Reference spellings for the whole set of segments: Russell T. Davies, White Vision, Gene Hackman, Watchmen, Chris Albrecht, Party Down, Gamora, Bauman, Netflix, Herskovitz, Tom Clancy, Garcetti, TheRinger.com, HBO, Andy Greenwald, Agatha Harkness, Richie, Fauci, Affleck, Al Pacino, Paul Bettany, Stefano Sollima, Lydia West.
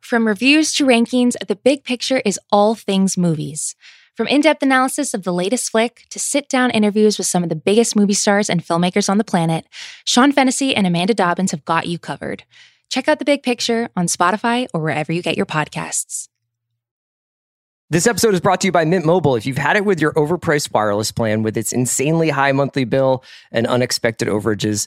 From reviews to rankings, The Big Picture is all things movies. From in-depth analysis of the latest flick to sit-down interviews with some of the biggest movie stars and filmmakers on the planet, Sean Fennessy and Amanda Dobbins have got you covered. Check out The Big Picture on Spotify or wherever you get your podcasts. This episode is brought to you by Mint Mobile. If you've had it with your overpriced wireless plan with its insanely high monthly bill and unexpected overages,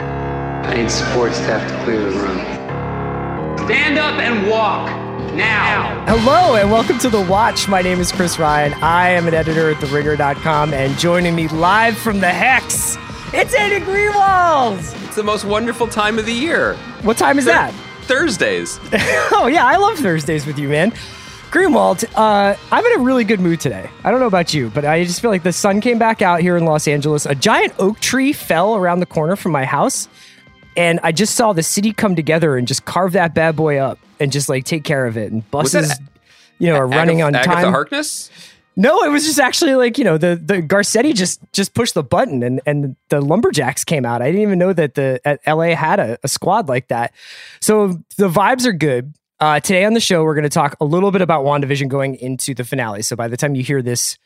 I need support staff to clear the room. Stand up and walk now. Hello and welcome to The Watch. My name is Chris Ryan. I am an editor at TheRinger.com, and joining me live from The Hex, it's Andy Greenwald. It's the most wonderful time of the year. What time is that? Thursdays. Oh yeah, I love Thursdays with you, man. Greenwald, I'm in a really good mood today. I don't know about you, but I just feel like the sun came back out here in Los Angeles. A giant oak tree fell around the corner from my house, and I just saw the city come together and just carve that bad boy up and just like take care of it. And buses, are running on time. Agatha Harkness? No, it was just actually like, the Garcetti just pushed the button and the lumberjacks came out. I didn't even know that LA had a squad like that. So the vibes are good. Today on the show, we're going to talk a little bit about WandaVision going into the finale. So by the time you hear this,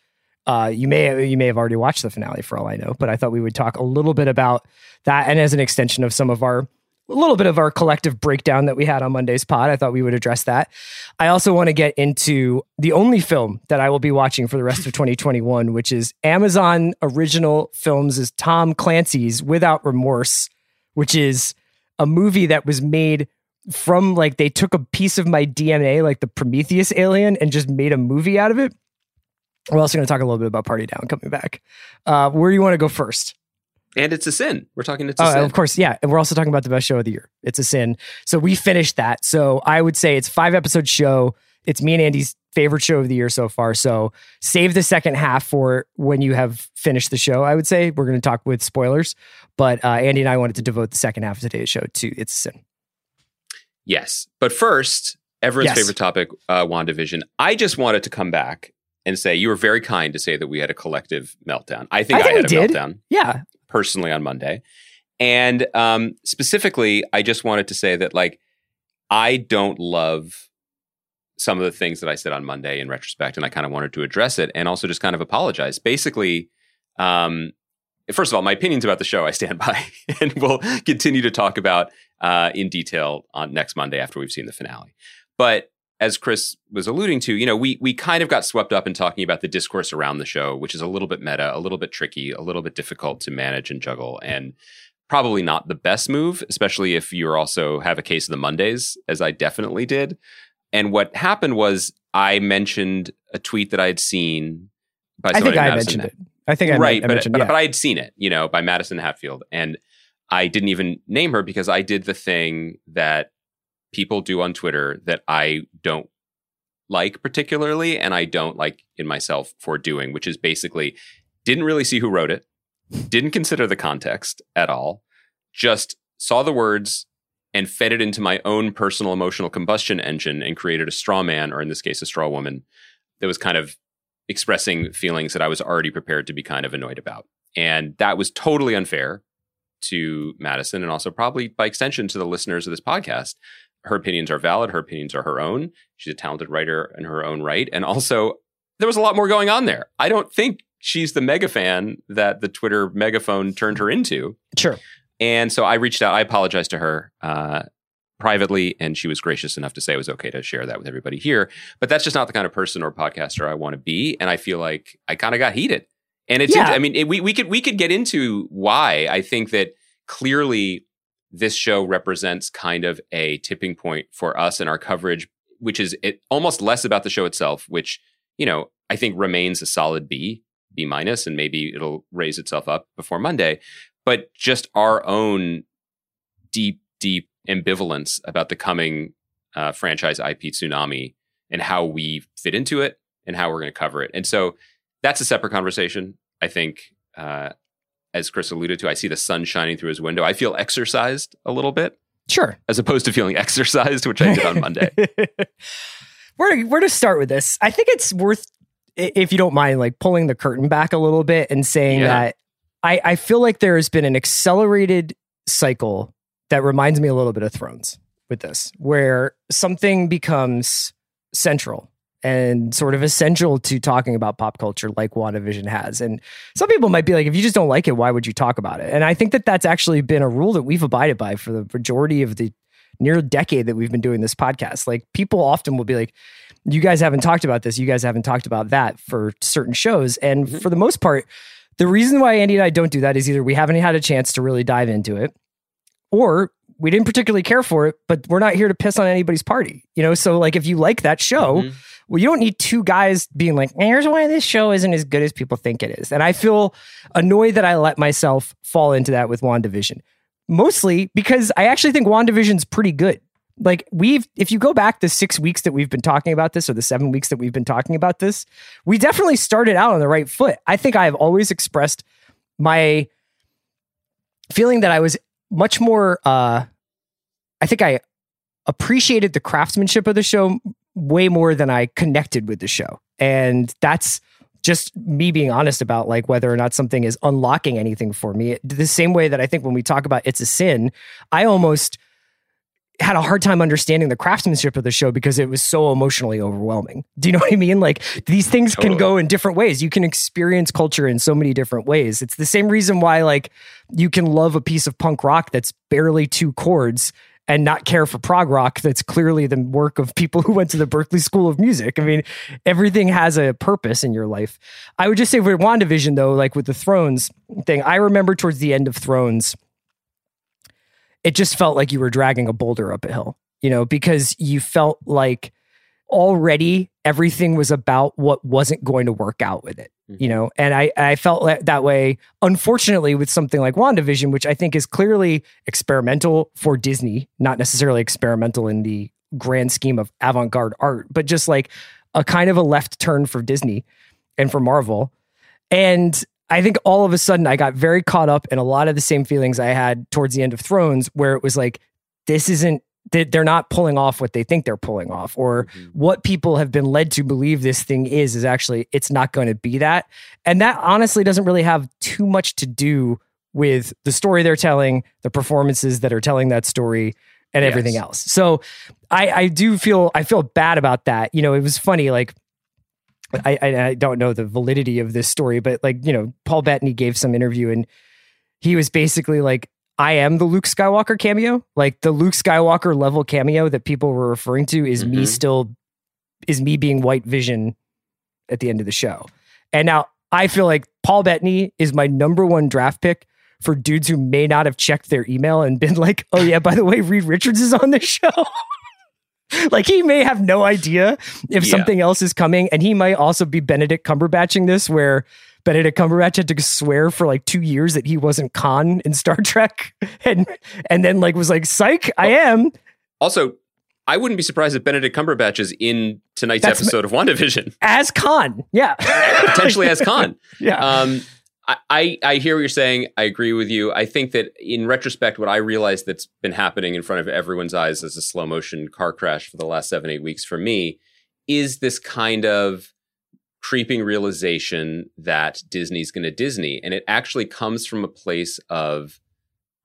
you may have already watched the finale for all I know, but I thought we would talk a little bit about that. And as an extension of a little bit of our collective breakdown that we had on Monday's pod, I thought we would address that. I also want to get into the only film that I will be watching for the rest of 2021, which is Amazon Original Films' is Tom Clancy's Without Remorse, which is a movie that was made from they took a piece of my DNA, like the Prometheus alien, and just made a movie out of it. We're also going to talk a little bit about Party Down coming back. Where do you want to go first? And It's a Sin. We're talking It's a Sin. Of course, yeah. And we're also talking about the best show of the year, It's a Sin. So we finished that. So I would say it's 5-episode show. It's me and Andy's favorite show of the year so far. So save the second half for when you have finished the show, I would say. We're going to talk with spoilers. But Andy and I wanted to devote the second half of today's show to It's a Sin. Yes. But first, everyone's favorite topic, WandaVision. I just wanted to come back and say, you were very kind to say that we had a collective meltdown. I think I had a meltdown. Yeah. Personally on Monday. And specifically, I just wanted to say that, I don't love some of the things that I said on Monday in retrospect, and I kind of wanted to address it and also just kind of apologize. Basically, first of all, my opinions about the show I stand by, and we'll continue to talk about in detail on next Monday after we've seen the finale. But as Chris was alluding to, we kind of got swept up in talking about the discourse around the show, which is a little bit meta, a little bit tricky, a little bit difficult to manage and juggle, and probably not the best move, especially if you also have a case of the Mondays, as I definitely did. And what happened was I mentioned a tweet that I had seen by somebody. I think I mentioned it. But I had seen it, by Madison Hatfield. And I didn't even name her because I did the thing that people do on Twitter that I don't like particularly, and I don't like in myself for doing, which is basically didn't really see who wrote it, didn't consider the context at all, just saw the words and fed it into my own personal emotional combustion engine and created a straw man, or in this case, a straw woman, that was kind of expressing feelings that I was already prepared to be kind of annoyed about. And that was totally unfair to Madison, and also probably by extension to the listeners of this podcast. Her opinions are valid. Her opinions are her own. She's a talented writer in her own right. And also, there was a lot more going on there. I don't think she's the mega fan that the Twitter megaphone turned her into. Sure. And so I reached out. I apologized to her privately, and she was gracious enough to say it was okay to share that with everybody here. But that's just not the kind of person or podcaster I want to be. And I feel like I kind of got heated. And it's, I mean, we could get into why I think that clearly this show represents kind of a tipping point for us and our coverage, which is almost less about the show itself, which, you know, I think remains a solid B minus, and maybe it'll raise itself up before Monday, but just our own deep ambivalence about the coming franchise IP tsunami and how we fit into it and how we're going to cover it. And so that's a separate conversation. I think, as Chris alluded to, I see the sun shining through his window. I feel exercised a little bit. Sure. As opposed to feeling exercised, which I did on Monday. Where to start with this? I think it's worth, if you don't mind, like pulling the curtain back a little bit and saying that I feel like there has been an accelerated cycle that reminds me a little bit of Thrones with this, where something becomes central and sort of essential to talking about pop culture like WandaVision has. And some people might be like, if you just don't like it, why would you talk about it? And I think that that's actually been a rule that we've abided by for the majority of the near decade that we've been doing this podcast. Like, people often will be like, you guys haven't talked about this, you guys haven't talked about that for certain shows. And for the most part, the reason why Andy and I don't do that is either we haven't had a chance to really dive into it, or we didn't particularly care for it, but we're not here to piss on anybody's party. You know, so like, if you like that show, well, you don't need two guys being like, here's why this show isn't as good as people think it is. And I feel annoyed that I let myself fall into that with WandaVision, mostly because I actually think WandaVision's pretty good. Like, if you go back the 6 weeks that we've been talking about this, or the 7 weeks that we've been talking about this, we definitely started out on the right foot. I think I've always expressed my feeling that I was much more, I think I appreciated the craftsmanship of the show way more than I connected with the show. And that's just me being honest about like whether or not something is unlocking anything for me. The same way that I think when we talk about It's a Sin, I almost had a hard time understanding the craftsmanship of the show because it was so emotionally overwhelming. Do you know what I mean? Like, these things can go in different ways. You can experience culture in so many different ways. It's the same reason why, like, you can love a piece of punk rock that's barely two chords and not care for prog rock that's clearly the work of people who went to the Berklee School of Music. I mean, everything has a purpose in your life. I would just say with WandaVision, though, like with the Thrones thing, I remember towards the end of Thrones, it just felt like you were dragging a boulder up a hill, you know, because you felt like already everything was about what wasn't going to work out with it, you know? And I felt that way, unfortunately, with something like WandaVision, which I think is clearly experimental for Disney, not necessarily experimental in the grand scheme of avant-garde art, but just like a kind of a left turn for Disney and for Marvel. And I think all of a sudden I got very caught up in a lot of the same feelings I had towards the end of Thrones, where it was like, this isn't, they're not pulling off what they think they're pulling off, or what people have been led to believe this thing is actually, it's not going to be that. And that honestly doesn't really have too much to do with the story they're telling, the performances that are telling that story, and everything else. So I feel bad about that. You know, it was funny, like, I don't know the validity of this story, but like, you know, Paul Bettany gave some interview and he was basically like, I am the Luke Skywalker cameo. Like, the Luke Skywalker level cameo that people were referring to is me being White Vision at the end of the show. And now I feel like Paul Bettany is my number one draft pick for dudes who may not have checked their email and been like, oh yeah, by the way, Reed Richards is on this show. Like, he may have no idea if something else is coming, and he might also be Benedict Cumberbatching this, where Benedict Cumberbatch had to swear for like 2 years that he wasn't Khan in Star Trek, and then like was like, psych, I am. Also, I wouldn't be surprised if Benedict Cumberbatch is in tonight's episode of WandaVision. As Khan, potentially as Khan. I hear what you're saying. I agree with you. I think that in retrospect, what I realized that's been happening in front of everyone's eyes as a slow motion car crash for the last 7-8 weeks for me is this kind of creeping realization that Disney's going to Disney. And it actually comes from a place of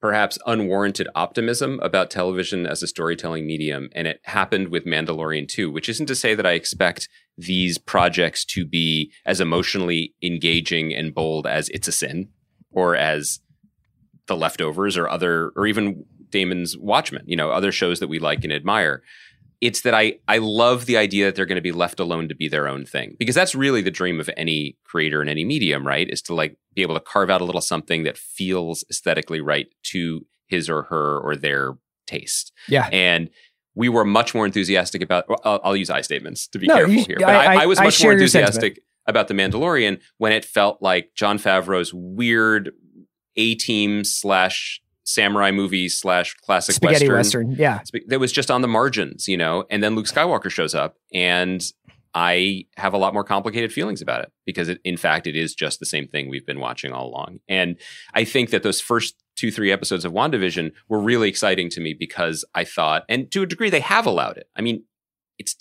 perhaps unwarranted optimism about television as a storytelling medium. And it happened with Mandalorian 2, which isn't to say that I expect these projects to be as emotionally engaging and bold as It's a Sin or as The Leftovers or other, or even Damon's Watchmen, you know, other shows that we like and admire. It's that I love the idea that they're going to be left alone to be their own thing, because that's really the dream of any creator in any medium, right? Is to like be able to carve out a little something that feels aesthetically right to his or her or their taste. Yeah. And we were much more enthusiastic about, well, I'll use I statements to be careful here. But I was much more enthusiastic about The Mandalorian when it felt like Jon Favreau's weird A-team / samurai movie / classic spaghetti western. Yeah. That was just on the margins, you know, and then Luke Skywalker shows up and I have a lot more complicated feelings about it because in fact, it is just the same thing we've been watching all along. And I think that those first 2-3 episodes of WandaVision were really exciting to me because I thought, and to a degree they have allowed it. I mean, it's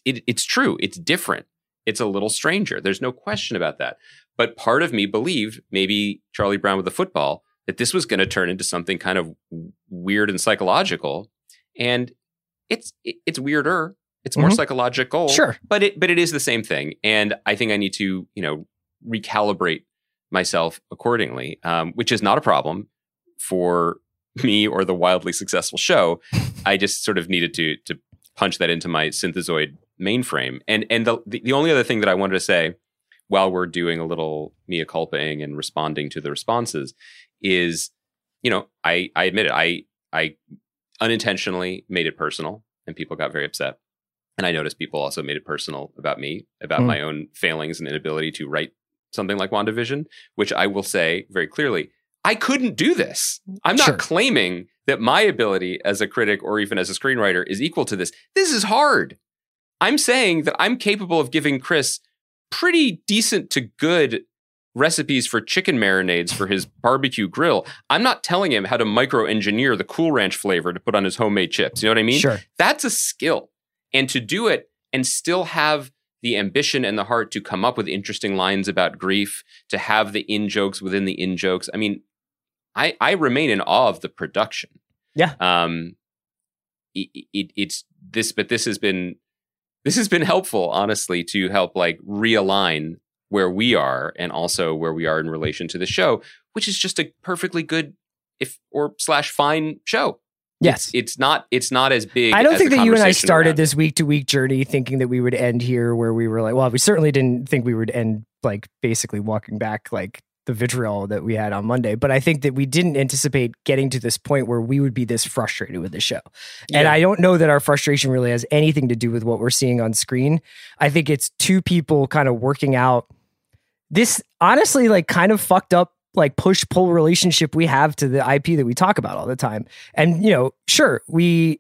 true. It's different. It's a little stranger. There's no question about that. But part of me believed, maybe Charlie Brown with a football, that this was going to turn into something kind of weird and psychological, and it's weirder. It's more psychological, sure, but it is the same thing. And I think I need to, you know, recalibrate myself accordingly, which is not a problem for me or the wildly successful show. I just sort of needed to punch that into my synthesoid mainframe. And the only other thing that I wanted to say, while we're doing a little mea culpa-ing and responding to the responses, is, you know, I admit it. I unintentionally made it personal and people got very upset. And I noticed people also made it personal about me, about my own failings and inability to write something like WandaVision, which I will say very clearly, I couldn't do this. I'm not claiming that my ability as a critic or even as a screenwriter is equal to this. This is hard. I'm saying that I'm capable of giving Chris pretty decent to good recipes for chicken marinades for his barbecue grill. I'm not telling him how to micro-engineer the Cool Ranch flavor to put on his homemade chips. You know what I mean? Sure. That's a skill. And to do it and still have the ambition and the heart to come up with interesting lines about grief, to have the in-jokes within the in-jokes. I mean, I remain in awe of the production. Yeah. This has been helpful, honestly, to help like realign where we are and also where we are in relation to the show, which is just a perfectly good /fine show. Yes. It's not as big. I don't think that you and I started this week-to-week journey thinking that we would end here, where we were like, well, we certainly didn't think we would end like basically walking back like the vitriol that we had on Monday. But I think that we didn't anticipate getting to this point where we would be this frustrated with the show. Yeah. And I don't know that our frustration really has anything to do with what we're seeing on screen. I think it's two people kind of working out this honestly like kind of fucked up like push-pull relationship we have to the IP that we talk about all the time. And, you know, sure, we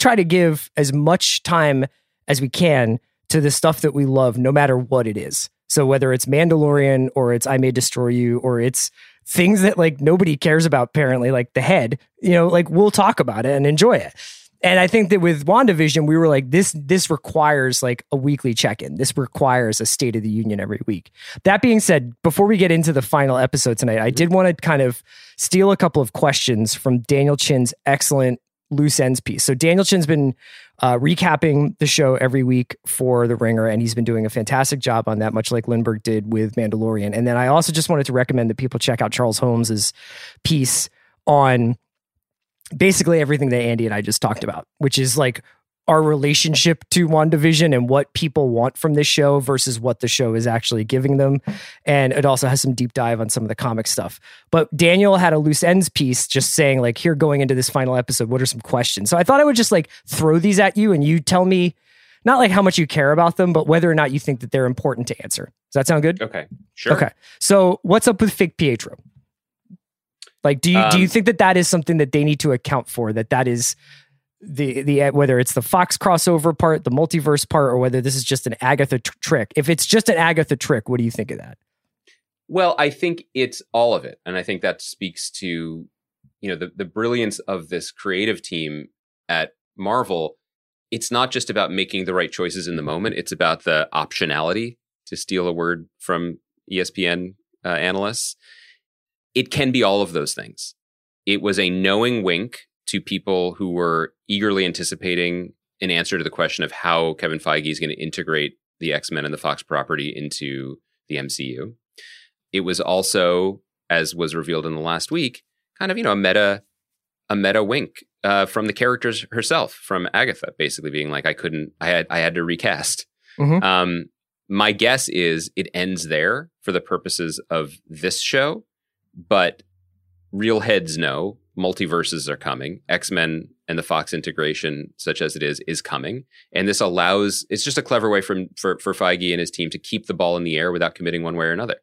try to give as much time as we can to the stuff that we love, no matter what it is. So whether it's Mandalorian or it's I May Destroy You or it's things that like nobody cares about apparently, like The Head, you know, like we'll talk about it and enjoy it. And I think that with WandaVision, we were like, this requires like a weekly check-in. This requires a State of the Union every week. That being said, before we get into the final episode tonight, I did want to kind of steal a couple of questions from Daniel Chin's excellent Loose Ends piece. So Daniel Chin's been recapping the show every week for The Ringer, and he's been doing a fantastic job on that, much like Lindbergh did with Mandalorian. And then I also just wanted to recommend that people check out Charles Holmes's piece on basically everything that Andy and I just talked about, which is like our relationship to WandaVision and what people want from this show versus what the show is actually giving them. And it also has some deep dive on some of the comic stuff. But Daniel had a Loose Ends piece just saying like, here, going into this final episode, what are some questions? So I thought I would just like throw these at you and you tell me not like how much you care about them, but whether or not you think that they're important to answer. Does that sound good? Okay, sure. Okay. So what's up with fake Pietro? Like, do you think that is something that they need to account for? That is the whether it's the Fox crossover part, the multiverse part, or whether this is just an Agatha trick. If it's just an Agatha trick, what do you think of that? Well, I think it's all of it, and I think that speaks to, you know, the brilliance of this creative team at Marvel. It's not just about making the right choices in the moment; it's about the optionality to steal a word from ESPN analysts, it can be all of those things. It was a knowing wink to people who were eagerly anticipating an answer to the question of how Kevin Feige is going to integrate the X-Men and the Fox property into the MCU. It was also, as was revealed in the last week, kind of, you know, a meta wink from the characters herself, from Agatha, basically being like, I had to recast. Mm-hmm. My guess is it ends there for the purposes of this show, but real heads know multiverses are coming. X-Men and the Fox integration, such as it is coming. And this allows, it's just a clever way for Feige and his team to keep the ball in the air without committing one way or another.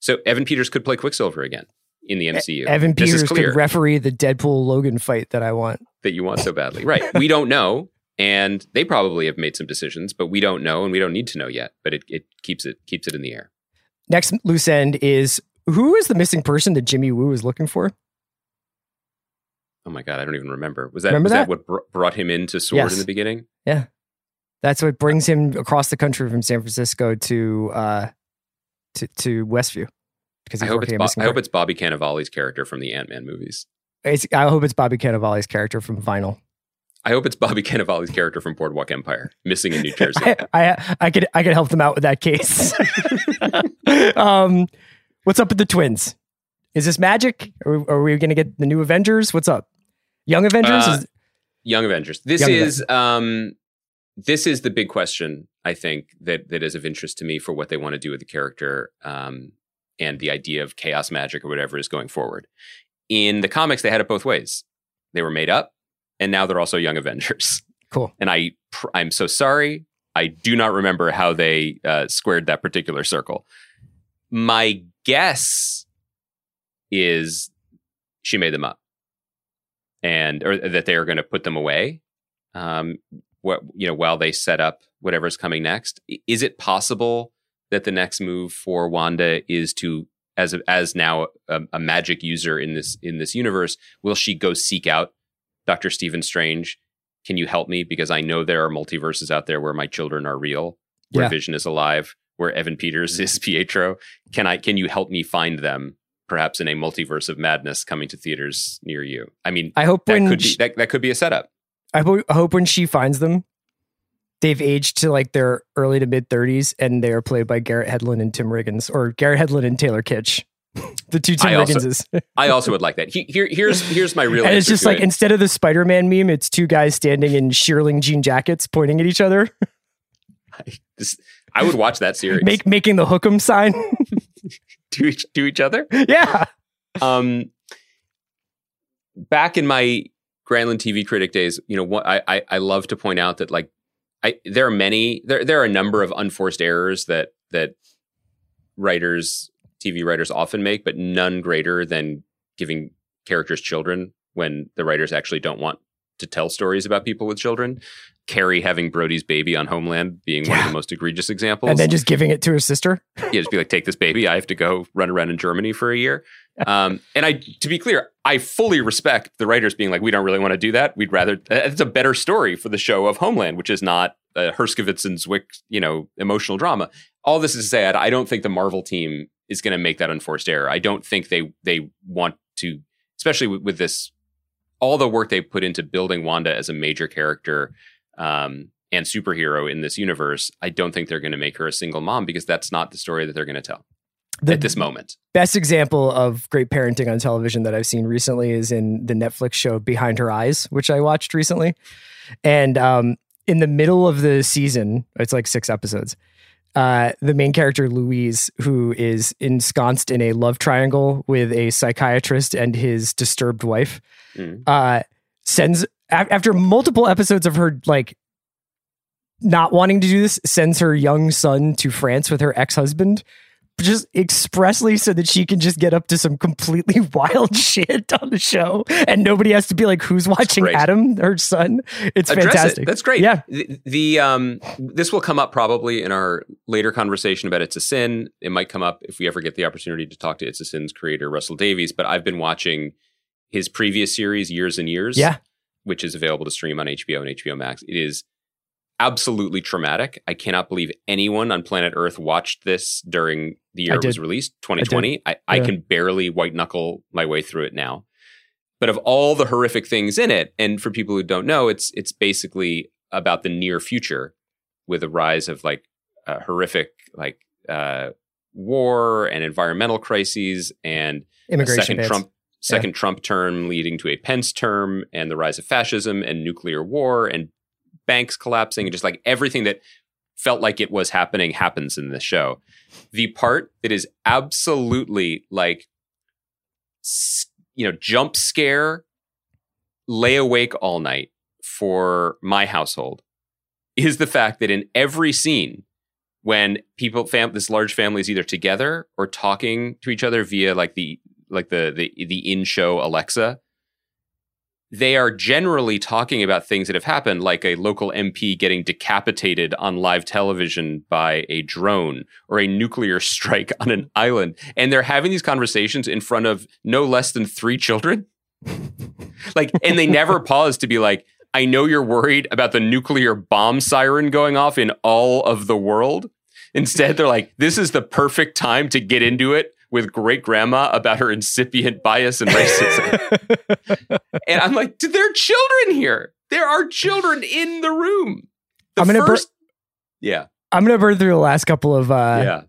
So Evan Peters could play Quicksilver again in the MCU. Evan Peters could referee the Deadpool-Logan fight that I want. That you want so badly. Right. We don't know. And they probably have made some decisions, but we don't know and we don't need to know yet. But it keeps it in the air. Next loose end is, who is the missing person that Jimmy Woo is looking for? Oh my God, I don't even remember. Was that what brought him into S.W.O.R.D. Yes. In the beginning? Yeah. That's what brings him across the country from San Francisco to Westview. Because I hope it's Bobby Cannavale's character from the Ant-Man movies. I hope it's Bobby Cannavale's character from Vinyl. I hope it's Bobby Cannavale's character from Boardwalk Empire, missing in New Jersey. I could help them out with that case. What's up with the twins? Is this magic? Are we going to get the new Avengers? What's up? Young Avengers? Young Avengers. This is the big question, I think, that is of interest to me for what they want to do with the character and the idea of chaos magic or whatever is going forward. In the comics, they had it both ways. They were made up, and now they're also Young Avengers. Cool. And I'm so sorry. I do not remember how they squared that particular circle. My guess is she made them up, or that they are going to put them away. While they set up whatever's coming next, is it possible that the next move for Wanda is to, as now a magic user in this universe, will she go seek out Dr. Stephen Strange? Can you help me? Because I know there are multiverses out there where my children are real, where Vision is alive, where Evan Peters is Pietro. Can you help me find them? Perhaps in a multiverse of madness coming to theaters near you. I mean, I hope that could be a setup. I hope when she finds them, they've aged to like their early to mid 30s, and they are played by Garrett Hedlund and Tim Riggins, or Garrett Hedlund and Taylor Kitsch, the two Tim Rigginses. I also would like that. Here's my real. And it's just like, instead of the Spider-Man meme, it's two guys standing in shearling jean jackets pointing at each other. I would watch that series. Making the hook'em sign. To each other? Yeah. Back in my Grantland TV critic days, you know, what I love to point out that like there are a number of unforced errors that writers, TV writers often make, but none greater than giving characters children when the writers actually don't want to tell stories about people with children. Carrie having Brody's baby on Homeland being one of the most egregious examples. And then just giving it to her sister. Yeah, just be like, take this baby. I have to go run around in Germany for a year. To be clear, I fully respect the writers being like, we don't really want to do that. We'd rather, it's a better story for the show of Homeland, which is not Herskovitz and Zwick, you know, emotional drama. All this is to say, I don't think the Marvel team is going to make that unforced error. I don't think they want to, especially with this, all the work they put into building Wanda as a major character and superhero in this universe. I don't think they're going to make her a single mom, because that's not the story that they're going to tell at this moment. Best example of great parenting on television that I've seen recently is in the Netflix show Behind Her Eyes, which I watched recently. And in the middle of the season, it's like 6 episodes, the main character, Louise, who is ensconced in a love triangle with a psychiatrist and his disturbed wife, after multiple episodes of her like not wanting to do this, sends her young son to France with her ex-husband, just expressly so that she can just get up to some completely wild shit on the show, and nobody has to be like, who's watching Adam, her son? It's fantastic. That's great. Yeah. The this will come up probably in our later conversation about It's a Sin. It might come up if we ever get the opportunity to talk to It's a Sin's creator, Russell Davies, but I've been watching his previous series, Years and Years. Yeah. Which is available to stream on HBO and HBO Max. It is absolutely traumatic. I cannot believe anyone on planet Earth watched this during the year it was released, 2020. I can barely white knuckle my way through it now. But of all the horrific things in it, and for people who don't know, it's basically about the near future with the rise of like horrific war and environmental crises and immigration Trump term leading to a Pence term and the rise of fascism and nuclear war and banks collapsing and just like everything that felt like it was happening happens in the show. The part that is absolutely like, jump scare, lay awake all night for my household is the fact that in every scene when this large family is either together or talking to each other via the in-show Alexa, they are generally talking about things that have happened, like a local MP getting decapitated on live television by a drone or a nuclear strike on an island. And they're having these conversations in front of no less than 3 children. And they never pause to be like, I know you're worried about the nuclear bomb siren going off in all of the world. Instead, they're like, this is the perfect time to get into it with great grandma about her incipient bias and racism. And I'm like, there are children here. There are children in the room. I'm going to burn through the last couple of our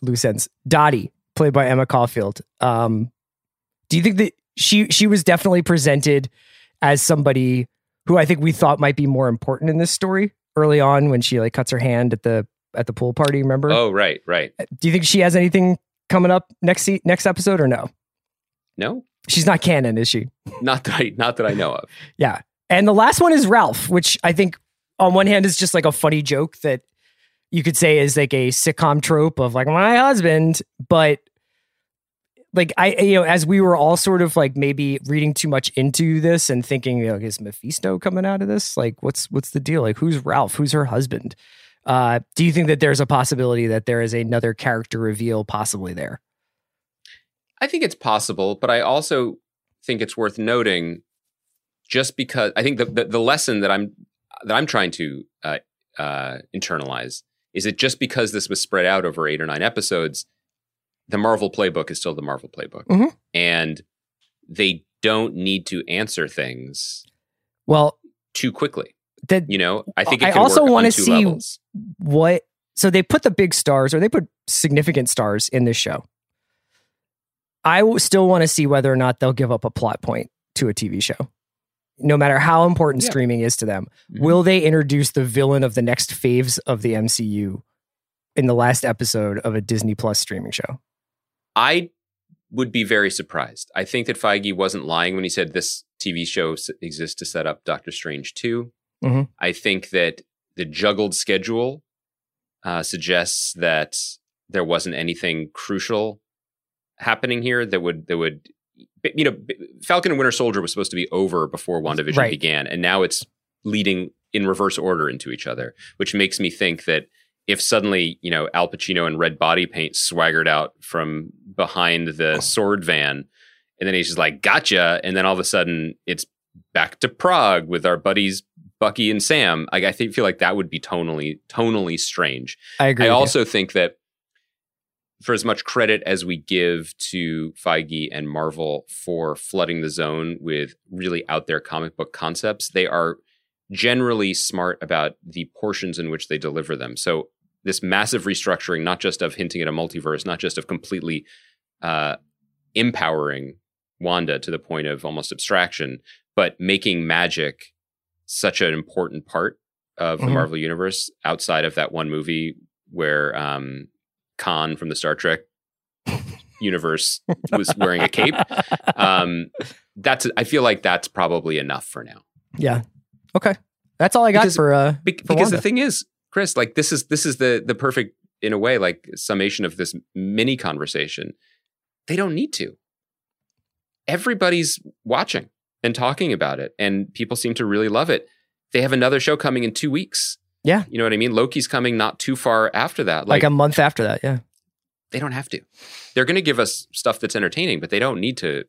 loose ends. Dottie, played by Emma Caulfield. Do you think that she was definitely presented as somebody who I think we thought might be more important in this story early on when she cuts her hand at the pool party, remember? Oh, right. Do you think she has anything coming up next episode or no? No. She's not canon, is she? Not that I know of. Yeah. And the last one is Ralph, which I think on one hand is just like a funny joke that you could say is like a sitcom trope of like my husband, but like I, as we were all sort of like maybe reading too much into this and thinking, is Mephisto coming out of this? Like, what's the deal? Like, who's Ralph? Who's her husband? Do you think that there's a possibility that there is another character reveal possibly there? I think it's possible, but I also think it's worth noting just because I think the lesson that I'm trying to internalize is that just because this was spread out over 8 or 9 episodes, the Marvel playbook is still the Marvel playbook. Mm-hmm. And they don't need to answer things too quickly. I think it can also want to see levels. So they put the big stars or they put significant stars in this show. I still want to see whether or not they'll give up a plot point to a TV show, no matter how important streaming is to them. Mm-hmm. Will they introduce the villain of the next faves of the MCU in the last episode of a Disney Plus streaming show? I would be very surprised. I think that Feige wasn't lying when he said this TV show exists to set up Doctor Strange 2. Mm-hmm. I think that the juggled schedule suggests that there wasn't anything crucial happening here that would Falcon and Winter Soldier was supposed to be over before WandaVision began, and now it's leading in reverse order into each other, which makes me think that if suddenly, Al Pacino in red body paint swaggered out from behind the sword van, and then he's just like, gotcha, and then all of a sudden it's back to Prague with our buddies Bucky and Sam. I feel like that would be tonally strange. I agree. I also think that for as much credit as we give to Feige and Marvel for flooding the zone with really out there comic book concepts, they are generally smart about the portions in which they deliver them. So this massive restructuring, not just of hinting at a multiverse, not just of completely empowering Wanda to the point of almost abstraction, but making magic such an important part of the Marvel Universe outside of that one movie where Khan from the Star Trek universe was wearing a cape. I feel like that's probably enough for now. Yeah. Okay. That's all I got for because Wanda. The thing is, Chris, this is the perfect, in a way, summation of this mini conversation. They don't need to. Everybody's watching and talking about it, and people seem to really love it. They have another show coming in 2 weeks. Yeah. You know what I mean? Loki's coming not too far after that. Like a month after that, yeah. They don't have to. They're going to give us stuff that's entertaining, but they don't need to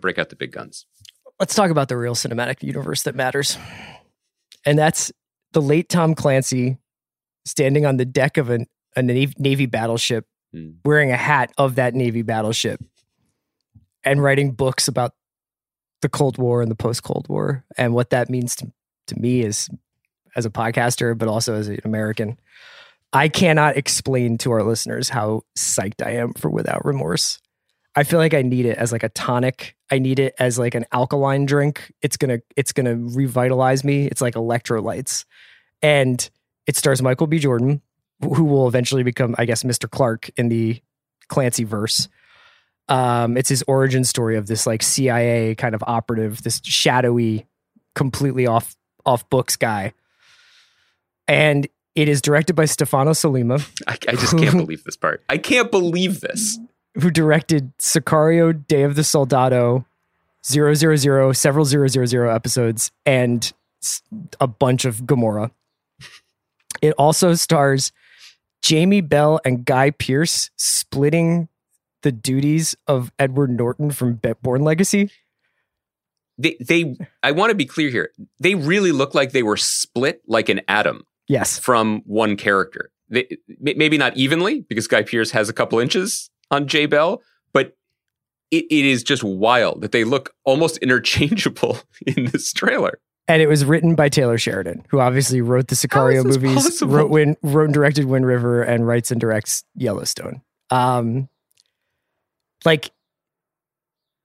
break out the big guns. Let's talk about the real cinematic universe that matters. And that's the late Tom Clancy standing on the deck of a Navy battleship, wearing a hat of that Navy battleship and writing books about the Cold War and the post-Cold War and what that means to me as a podcaster, but also as an American. I cannot explain to our listeners how psyched I am for Without Remorse. I feel like I need it as like a tonic. I need it as like an alkaline drink. It's gonna revitalize me. It's like electrolytes. And it stars Michael B. Jordan, who will eventually become, I guess, Mr. Clark in the Clancy verse. It's his origin story of this like CIA kind of operative, this shadowy, completely off books guy. And it is directed by Stefano Sollima. I just can't believe this part. I can't believe this. Who directed Sicario, Day of the Soldado, 000, several 000 episodes, and a bunch of Gamora. It also stars Jamie Bell and Guy Pearce splitting the duties of Edward Norton from Bourne Legacy. They I want to be clear here. They really look like they were split like an atom. Yes. From one character. Maybe not evenly, because Guy Pearce has a couple inches on J. Bell, but it is just wild that they look almost interchangeable in this trailer. And it was written by Taylor Sheridan, who obviously wrote the Sicario movies, wrote and directed Wind River, and writes and directs Yellowstone. Like,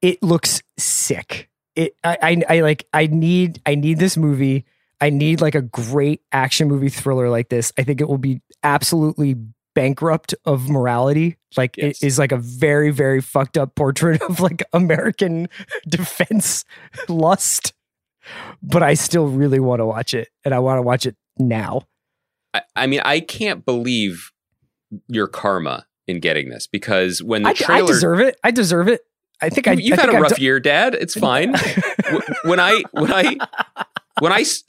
it looks sick. I need this movie. I need like a great action movie thriller like this. I think it will be absolutely bankrupt of morality. Like, yes. It is like a very, very fucked up portrait of like American defense lust. But I still really want to watch it, and I want to watch it now. I mean, I can't believe your karma in getting this, because when the trailer... I deserve it. I deserve it. I think You've had a rough year, Dad. It's fine. When I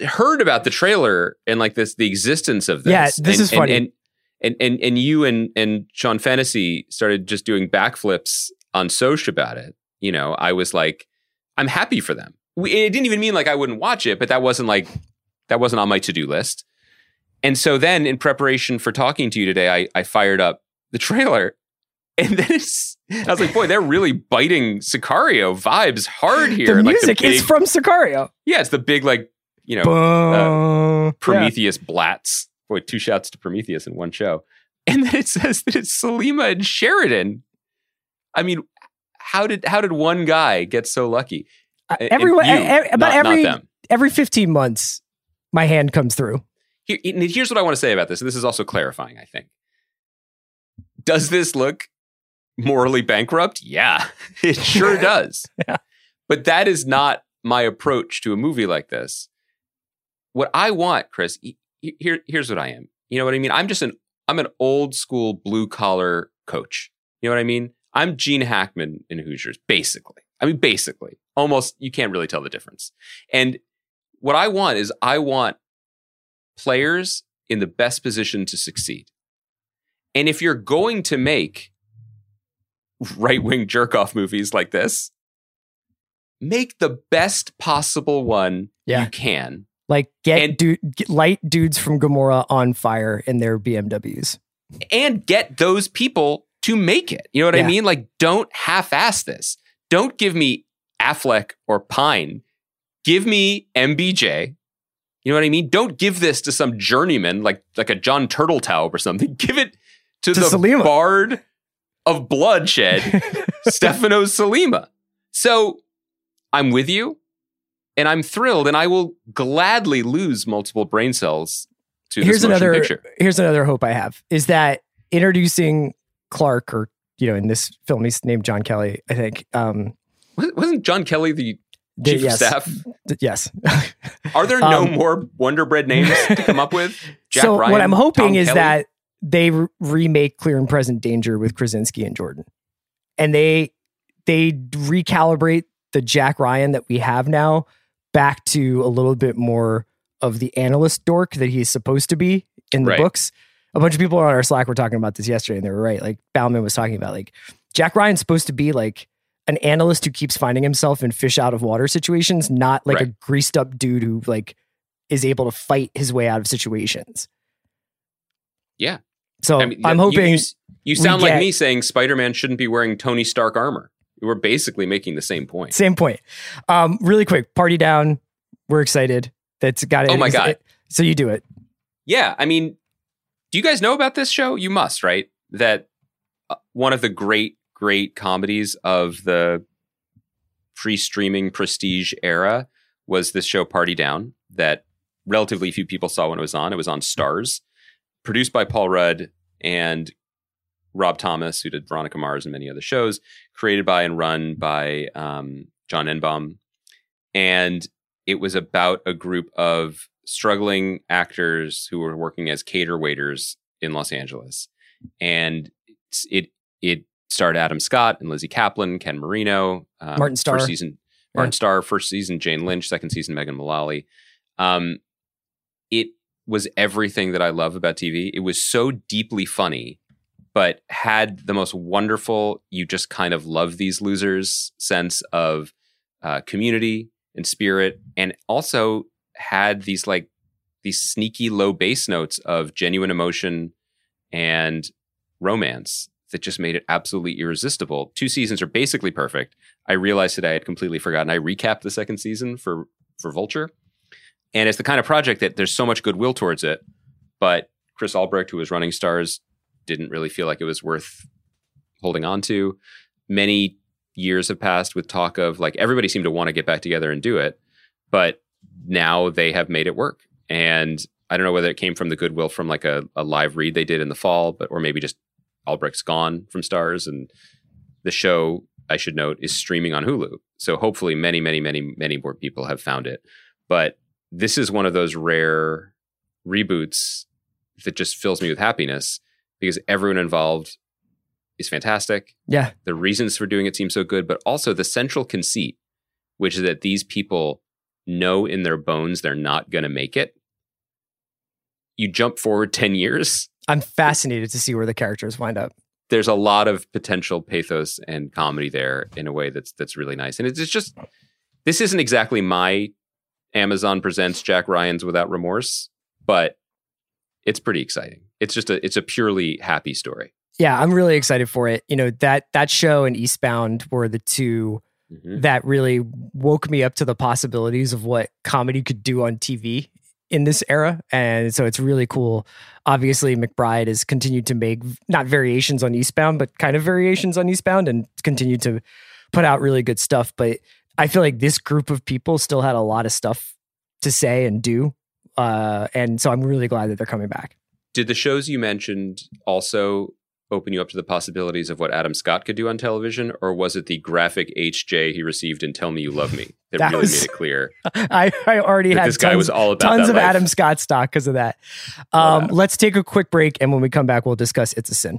heard about the trailer and like this, the existence of this, is funny. And you and Sean Fennessy started just doing backflips on Soch about it. You know, I was like, I'm happy for them. It didn't even mean like I wouldn't watch it, but that wasn't on my to-do list. And so then in preparation for talking to you today, I fired up the trailer, and then I was like, boy, they're really biting Sicario vibes hard here. The music is from Sicario. Yeah, it's the big like, you know, Prometheus blats. Boy, two shouts to Prometheus in one show. And then it says that it's Sollima and Sheridan. I mean, how did one guy get so lucky? Every 15 months, my hand comes through. Here's what I want to say about this. And this is also clarifying, I think. Does this look morally bankrupt? Yeah, it sure does. Yeah. But that is not my approach to a movie like this. What I want, Chris, here's what I am. You know what I mean? I'm an old school blue collar coach. You know what I mean? I'm Gene Hackman in Hoosiers, basically. I mean, basically, almost, you can't really tell the difference. And what I want is players in the best position to succeed. And if you're going to make right-wing jerk-off movies like this, make the best possible one you can. Like, light dudes from Gamora on fire in their BMWs. And get those people to make it. You know what I mean? Like, don't half-ass this. Don't give me Affleck or Pine. Give me MBJ. You know what I mean? Don't give this to some journeyman like a John Turteltaub or something. Give it to the Sollima. Bard of bloodshed, Stefano Sollima. So I'm with you, and I'm thrilled, and I will gladly lose multiple brain cells to this motion picture. Here's another hope I have, is that introducing Clark, or, you know, in this film, he's named John Kelly, I think. Wasn't John Kelly the chief of staff? Yes. Are there no more Wonder Bread names to come up with? Jack so Ryan, what I'm hoping Tom is Kelly? That they remake Clear and Present Danger with Krasinski and Jordan. And they recalibrate the Jack Ryan that we have now back to a little bit more of the analyst dork that he's supposed to be in the books. A bunch of people on our Slack were talking about this yesterday, and they were right. Like, Bauman was talking about, like, Jack Ryan's supposed to be, like, an analyst who keeps finding himself in fish-out-of-water situations, not, like, a greased-up dude who, like, is able to fight his way out of situations. Yeah. So I mean, I'm hoping... You sound like me saying Spider-Man shouldn't be wearing Tony Stark armor. We're basically making the same point. Same point. Really quick, Party Down. We're excited. That's got it. Oh, my God. So you do it. Yeah. I mean, do you guys know about this show? You must, right? That one of the great, great comedies of the pre-streaming prestige era was this show Party Down that relatively few people saw when it was on. It was on Starz, produced by Paul Rudd and Rob Thomas, who did Veronica Mars and many other shows, created by and run by John Enbom. And it was about a group of struggling actors who were working as cater waiters in Los Angeles. And it starred Adam Scott and Lizzie Kaplan, Ken Marino, Martin Starr. First season, Jane Lynch, second season, Megan Mullally. It was everything that I love about TV. It was so deeply funny, but had the most wonderful, you just kind of love these losers sense of community and spirit, and also had these sneaky low bass notes of genuine emotion and romance that just made it absolutely irresistible. 2 seasons are basically perfect. I realized that I had completely forgotten. I recapped the second season for Vulture. And it's the kind of project that there's so much goodwill towards it, but Chris Albrecht, who was running Starz, didn't really feel like it was worth holding on to. Many years have passed with talk of everybody seemed to want to get back together and do it, but now they have made it work. And I don't know whether it came from the goodwill from a live read they did in the fall, or maybe just Albrecht's gone from Starz, and the show, I should note, is streaming on Hulu. So hopefully many, many, many, many more people have found it. But this is one of those rare reboots that just fills me with happiness, because everyone involved is fantastic. Yeah. The reasons for doing it seem so good, but also the central conceit, which is that these people know in their bones they're not going to make it. You jump forward 10 years. I'm fascinated to see where the characters wind up. There's a lot of potential pathos and comedy there in a way that's really nice. And it's just, this isn't exactly my Amazon Presents Jack Ryan's Without Remorse, but it's pretty exciting. It's just it's a purely happy story. Yeah, I'm really excited for it. You know, that show and Eastbound were the two that really woke me up to the possibilities of what comedy could do on TV in this era. And so it's really cool. Obviously, McBride has continued to make not variations on Eastbound, but kind of variations on Eastbound, and continued to put out really good stuff. But I feel like this group of people still had a lot of stuff to say and do. And so I'm really glad that they're coming back. Did the shows you mentioned also open you up to the possibilities of what Adam Scott could do on television, or was it the graphic HJ he received in Tell Me You Love Me that really made it clear? I already had tons of Adam Scott stock because of that. Let's take a quick break, and when we come back, we'll discuss It's a Sin.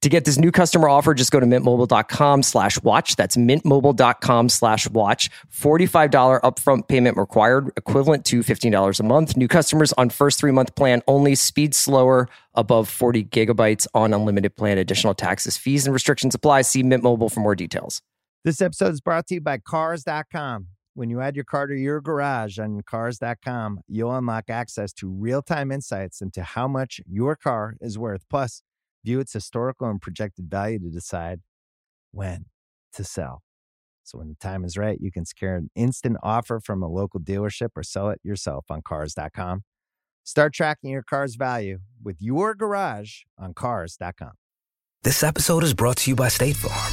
To get this new customer offer, just go to mintmobile.com/watch. That's mintmobile.com/watch. $45 upfront payment required, equivalent to $15 a month. New customers on first 3-month plan only. Speed slower above 40 gigabytes on unlimited plan. Additional taxes, fees, and restrictions apply. See Mint Mobile for more details. This episode is brought to you by Cars.com. When you add your car to your garage on Cars.com, you'll unlock access to real-time insights into how much your car is worth. Plus, view its historical and projected value to decide when to sell. So when the time is right, you can secure an instant offer from a local dealership or sell it yourself on Cars.com. Start tracking your car's value with your garage on Cars.com. This episode is brought to you by State Farm.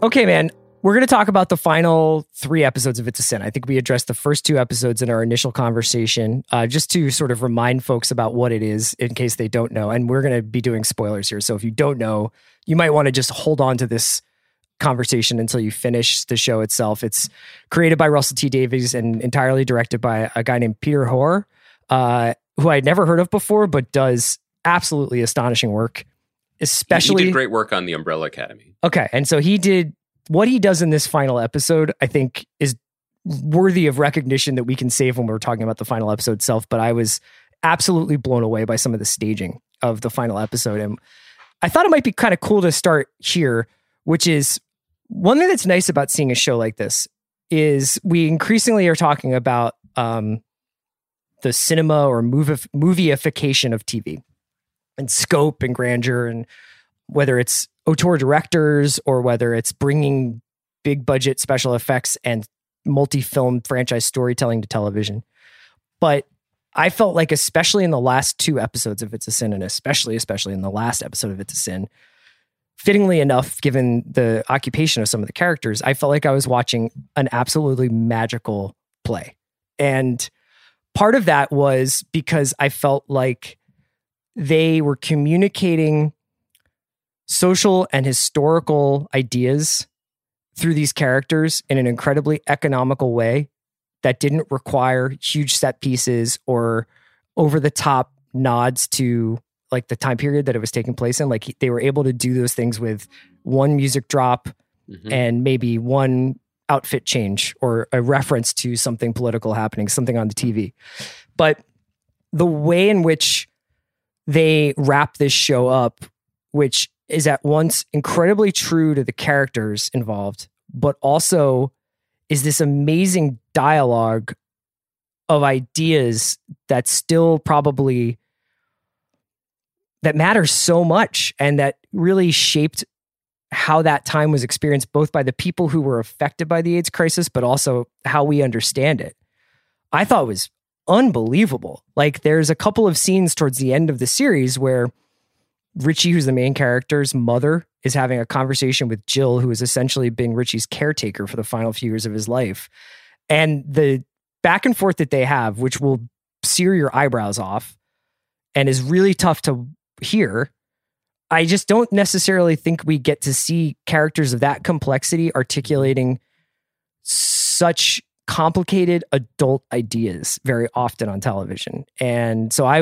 Okay, man, we're going to talk about the final three episodes of It's a Sin. I think we addressed the first two episodes in our initial conversation, just to sort of remind folks about what it is in case they don't know. And we're going to be doing spoilers here. So if you don't know, you might want to just hold on to this conversation until you finish the show itself. It's created by Russell T. Davies and entirely directed by a guy named Peter Hoare, who I'd never heard of before, but does absolutely astonishing work. Especially, he did great work on The Umbrella Academy. Okay, and so he did what he does in this final episode. I think is worthy of recognition that we can save when we're talking about the final episode itself. But I was absolutely blown away by some of the staging of the final episode, and I thought it might be kind of cool to start here, which is one thing that's nice about seeing a show like this is we increasingly are talking about the cinema or movieification of TV. And scope and grandeur, and whether it's auteur directors or whether it's bringing big budget special effects and multi-film franchise storytelling to television. But I felt like, especially in the last two episodes of It's a Sin, and especially in the last episode of It's a Sin, fittingly enough, given the occupation of some of the characters, I felt like I was watching an absolutely magical play. And part of that was because I felt like they were communicating social and historical ideas through these characters in an incredibly economical way that didn't require huge set pieces or over-the-top nods to like the time period that it was taking place in. Like they were able to do those things with one music drop and maybe one outfit change or a reference to something political happening, something on the TV. But the way in which they wrap this show up, which is at once incredibly true to the characters involved, but also is this amazing dialogue of ideas that still probably, that matters so much and that really shaped how that time was experienced, both by the people who were affected by the AIDS crisis, but also how we understand it. I thought it was unbelievable. Like there's a couple of scenes towards the end of the series where Richie, who's the main character's mother, is having a conversation with Jill, who is essentially being Richie's caretaker for the final few years of his life. And the back and forth that they have, which will sear your eyebrows off and is really tough to hear. I just don't necessarily think we get to see characters of that complexity articulating such complicated adult ideas very often on television. And so I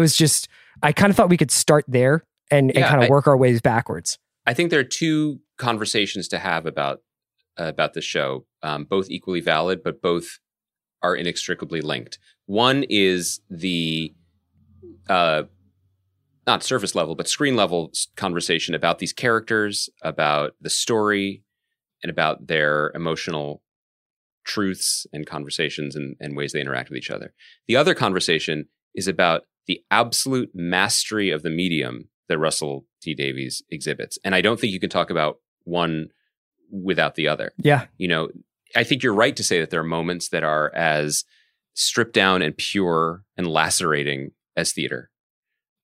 kind of thought we could start there and kind of work our ways backwards. I think there are two conversations to have about the show, both equally valid, but both are inextricably linked. One is the not surface level, but screen level conversation about these characters, about the story, and about their emotional truths and conversations and ways they interact with each other. The other conversation is about the absolute mastery of the medium that Russell T. Davies exhibits. And I don't think you can talk about one without the other. Yeah. You know, I think you're right to say that there are moments that are as stripped down and pure and lacerating as theater.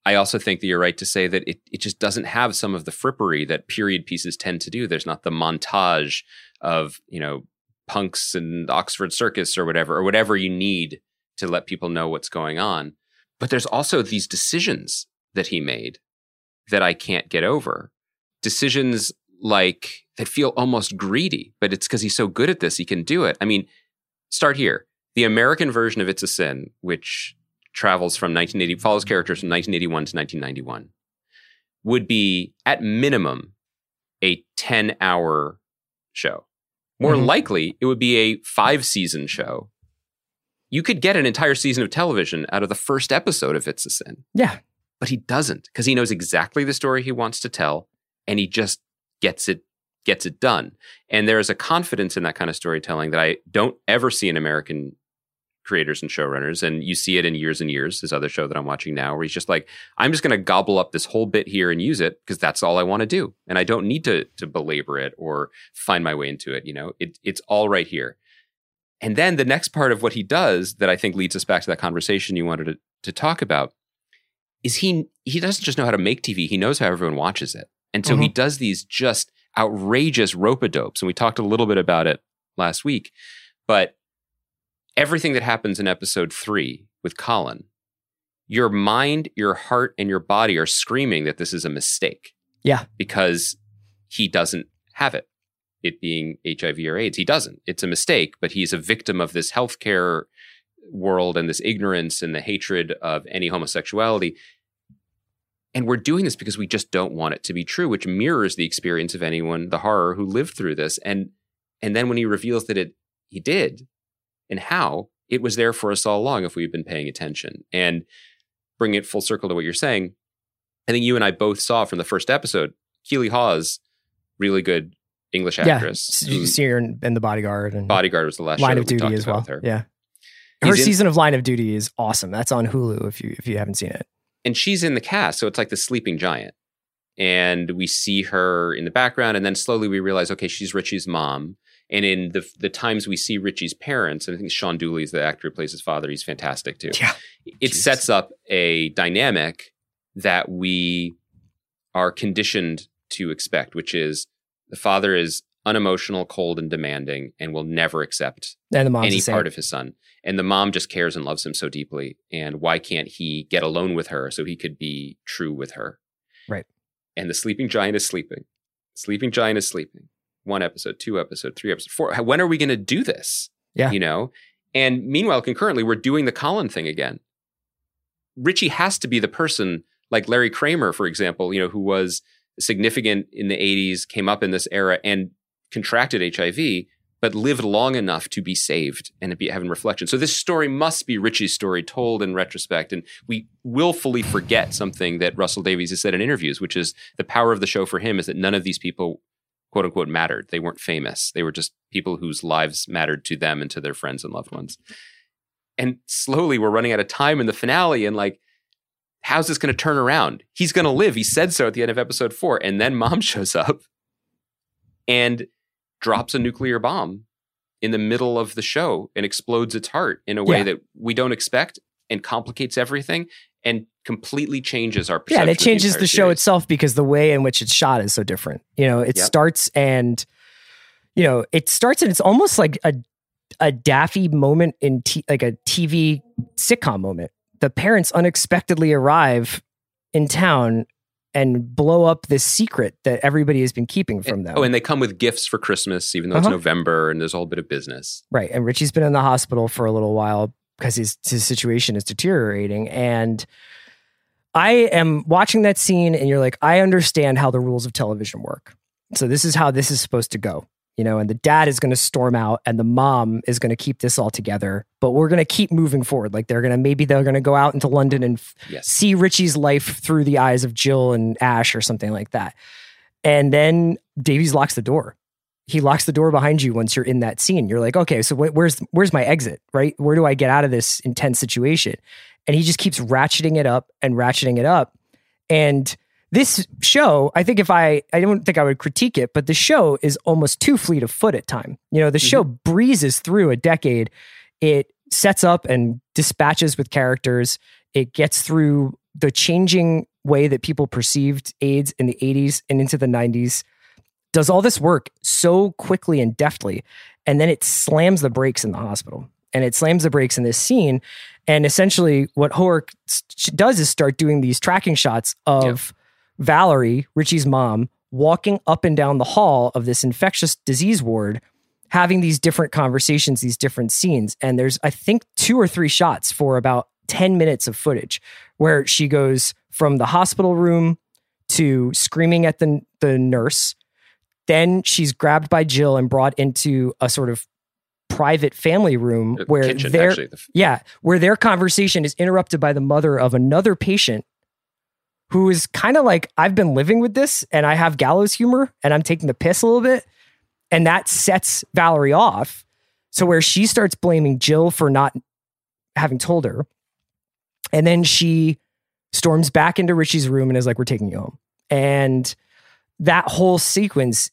I also think that you're right to say that it just doesn't have some of the frippery that period pieces tend to do. There's not the montage of, you know, punks and Oxford Circus or whatever you need to let people know what's going on. But there's also these decisions that he made that I can't get over. Decisions like that feel almost greedy, but it's because he's so good at this, he can do it. I mean, start here. The American version of It's a Sin, which follows characters from 1981 to 1991, would be at minimum a 10-hour show. More likely, it would be a 5-season show. You could get an entire season of television out of the first episode of It's a Sin. Yeah. but he doesn't, because he knows exactly the story he wants to tell, and he just gets it done. And there is a confidence in that kind of storytelling that I don't ever see in American creators and showrunners. And you see it in Years and Years, this other show that I'm watching now, where he's just like, I'm just going to gobble up this whole bit here and use it because that's all I want to do. And I don't need to belabor it or find my way into it. You know, it's all right here. And then the next part of what he does that I think leads us back to that conversation you wanted to talk about is he doesn't just know how to make TV. He knows how everyone watches it. And so he does these just outrageous rope-a-dopes. And we talked a little bit about it last week, but everything that happens in episode 3 with Colin, your mind, your heart, and your body are screaming that this is a mistake. Yeah. Because he doesn't have it, it being HIV or AIDS. He doesn't. It's a mistake, but he's a victim of this healthcare world and this ignorance and the hatred of any homosexuality. And we're doing this because we just don't want it to be true, which mirrors the experience of anyone, the horror, who lived through this. And then when he reveals that he did, and how, it was there for us all along if we've been paying attention. And bring it full circle to what you're saying, I think you and I both saw from the first episode, Keely Hawes, really good English actress. Yeah, you see her in The Bodyguard. And Bodyguard was the last Line show of Duty we as well. Her. Yeah, her season of Line of Duty is awesome. That's on Hulu if you haven't seen it. And she's in the cast, so it's like the sleeping giant. And we see her in the background, and then slowly we realize, okay, she's Richie's mom. And in the times we see Richie's parents, and I think Sean Dooley's the actor who plays his father, he's fantastic too. Yeah. It sets up a dynamic that we are conditioned to expect, which is the father is unemotional, cold, and demanding, and will never accept any part of his son. And the mom just cares and loves him so deeply. And why can't he get alone with her so he could be true with her? Right. And the sleeping giant is sleeping. Sleeping giant is sleeping. 1 episode, 2 episode, 3 episode, 4. When are we going to do this? Yeah. You know? And meanwhile, concurrently, we're doing the Colin thing again. Richie has to be the person, like Larry Kramer, for example, you know, who was significant in the 80s, came up in this era and contracted HIV, but lived long enough to be saved and to be having reflection. So this story must be Richie's story told in retrospect. And we willfully forget something that Russell Davies has said in interviews, which is the power of the show for him is that none of these people, quote unquote, mattered. They weren't famous. They were just people whose lives mattered to them and to their friends and loved ones. And slowly we're running out of time in the finale and like, how's this going to turn around? He's going to live. He said so at the end of episode 4. And then mom shows up and drops a nuclear bomb in the middle of the show and explodes its heart in a way that we don't expect and complicates everything and completely changes our perception. Yeah, it changes the show itself because the way in which it's shot is so different. You know, it starts and, you know, it's almost like a daffy moment in like a TV sitcom moment. The parents unexpectedly arrive in town and blow up this secret that everybody has been keeping from them. Oh, and they come with gifts for Christmas, even though it's November and there's a whole bit of business. Right. And Richie's been in the hospital for a little while because his situation is deteriorating. And I am watching that scene and you're like, I understand how the rules of television work. So this is how this is supposed to go, you know, and the dad is going to storm out and the mom is going to keep this all together, but we're going to keep moving forward. Like they're going to go out into London and see Richie's life through the eyes of Jill and Ash or something like that. And then Davies locks the door. He locks the door behind you once you're in that scene. You're like, okay, so where's my exit, right? Where do I get out of this intense situation? And he just keeps ratcheting it up. And this show, I think I don't think I would critique it, but the show is almost too fleet of foot at time. You know, the show breezes through a decade. It sets up and dispatches with characters. It gets through the changing way that people perceived AIDS in the 80s and into the 90s. Does all this work so quickly and deftly, and then it slams the brakes in the hospital, and it slams the brakes in this scene. And essentially what Hoark does is start doing these tracking shots of Valerie, Richie's mom, walking up and down the hall of this infectious disease ward, having these different conversations, these different scenes. And there's, I think, 2 or 3 shots for about 10 minutes of footage where she goes from the hospital room to screaming at the nurse. Then she's grabbed by Jill and brought into a sort of private family room where their conversation is interrupted by the mother of another patient who is kind of like, I've been living with this and I have gallows humor and I'm taking the piss a little bit. And that sets Valerie off. So where she starts blaming Jill for not having told her. And then she storms back into Richie's room and is like, we're taking you home. And that whole sequence,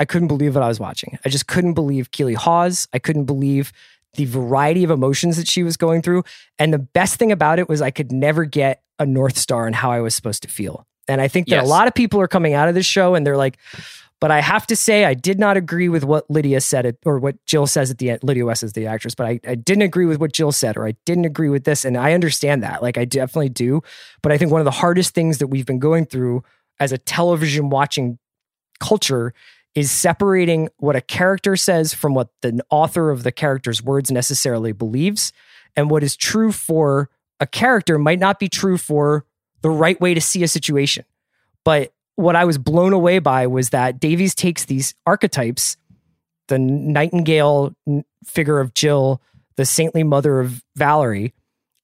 I couldn't believe what I was watching. I just couldn't believe Keely Hawes. I couldn't believe the variety of emotions that she was going through. And the best thing about it was I could never get a North Star on how I was supposed to feel. And I think that a lot of people are coming out of this show and they're like, but I have to say, I did not agree with what Lydia said or what Jill says at the end. Lydia West is the actress, but I didn't agree with what Jill said, or I didn't agree with this. And I understand that. Like, I definitely do. But I think one of the hardest things that we've been going through as a television watching culture is separating what a character says from what the author of the character's words necessarily believes. And what is true for a character might not be true for the right way to see a situation. But what I was blown away by was that Davies takes these archetypes, the nightingale figure of Jill, the saintly mother of Valerie,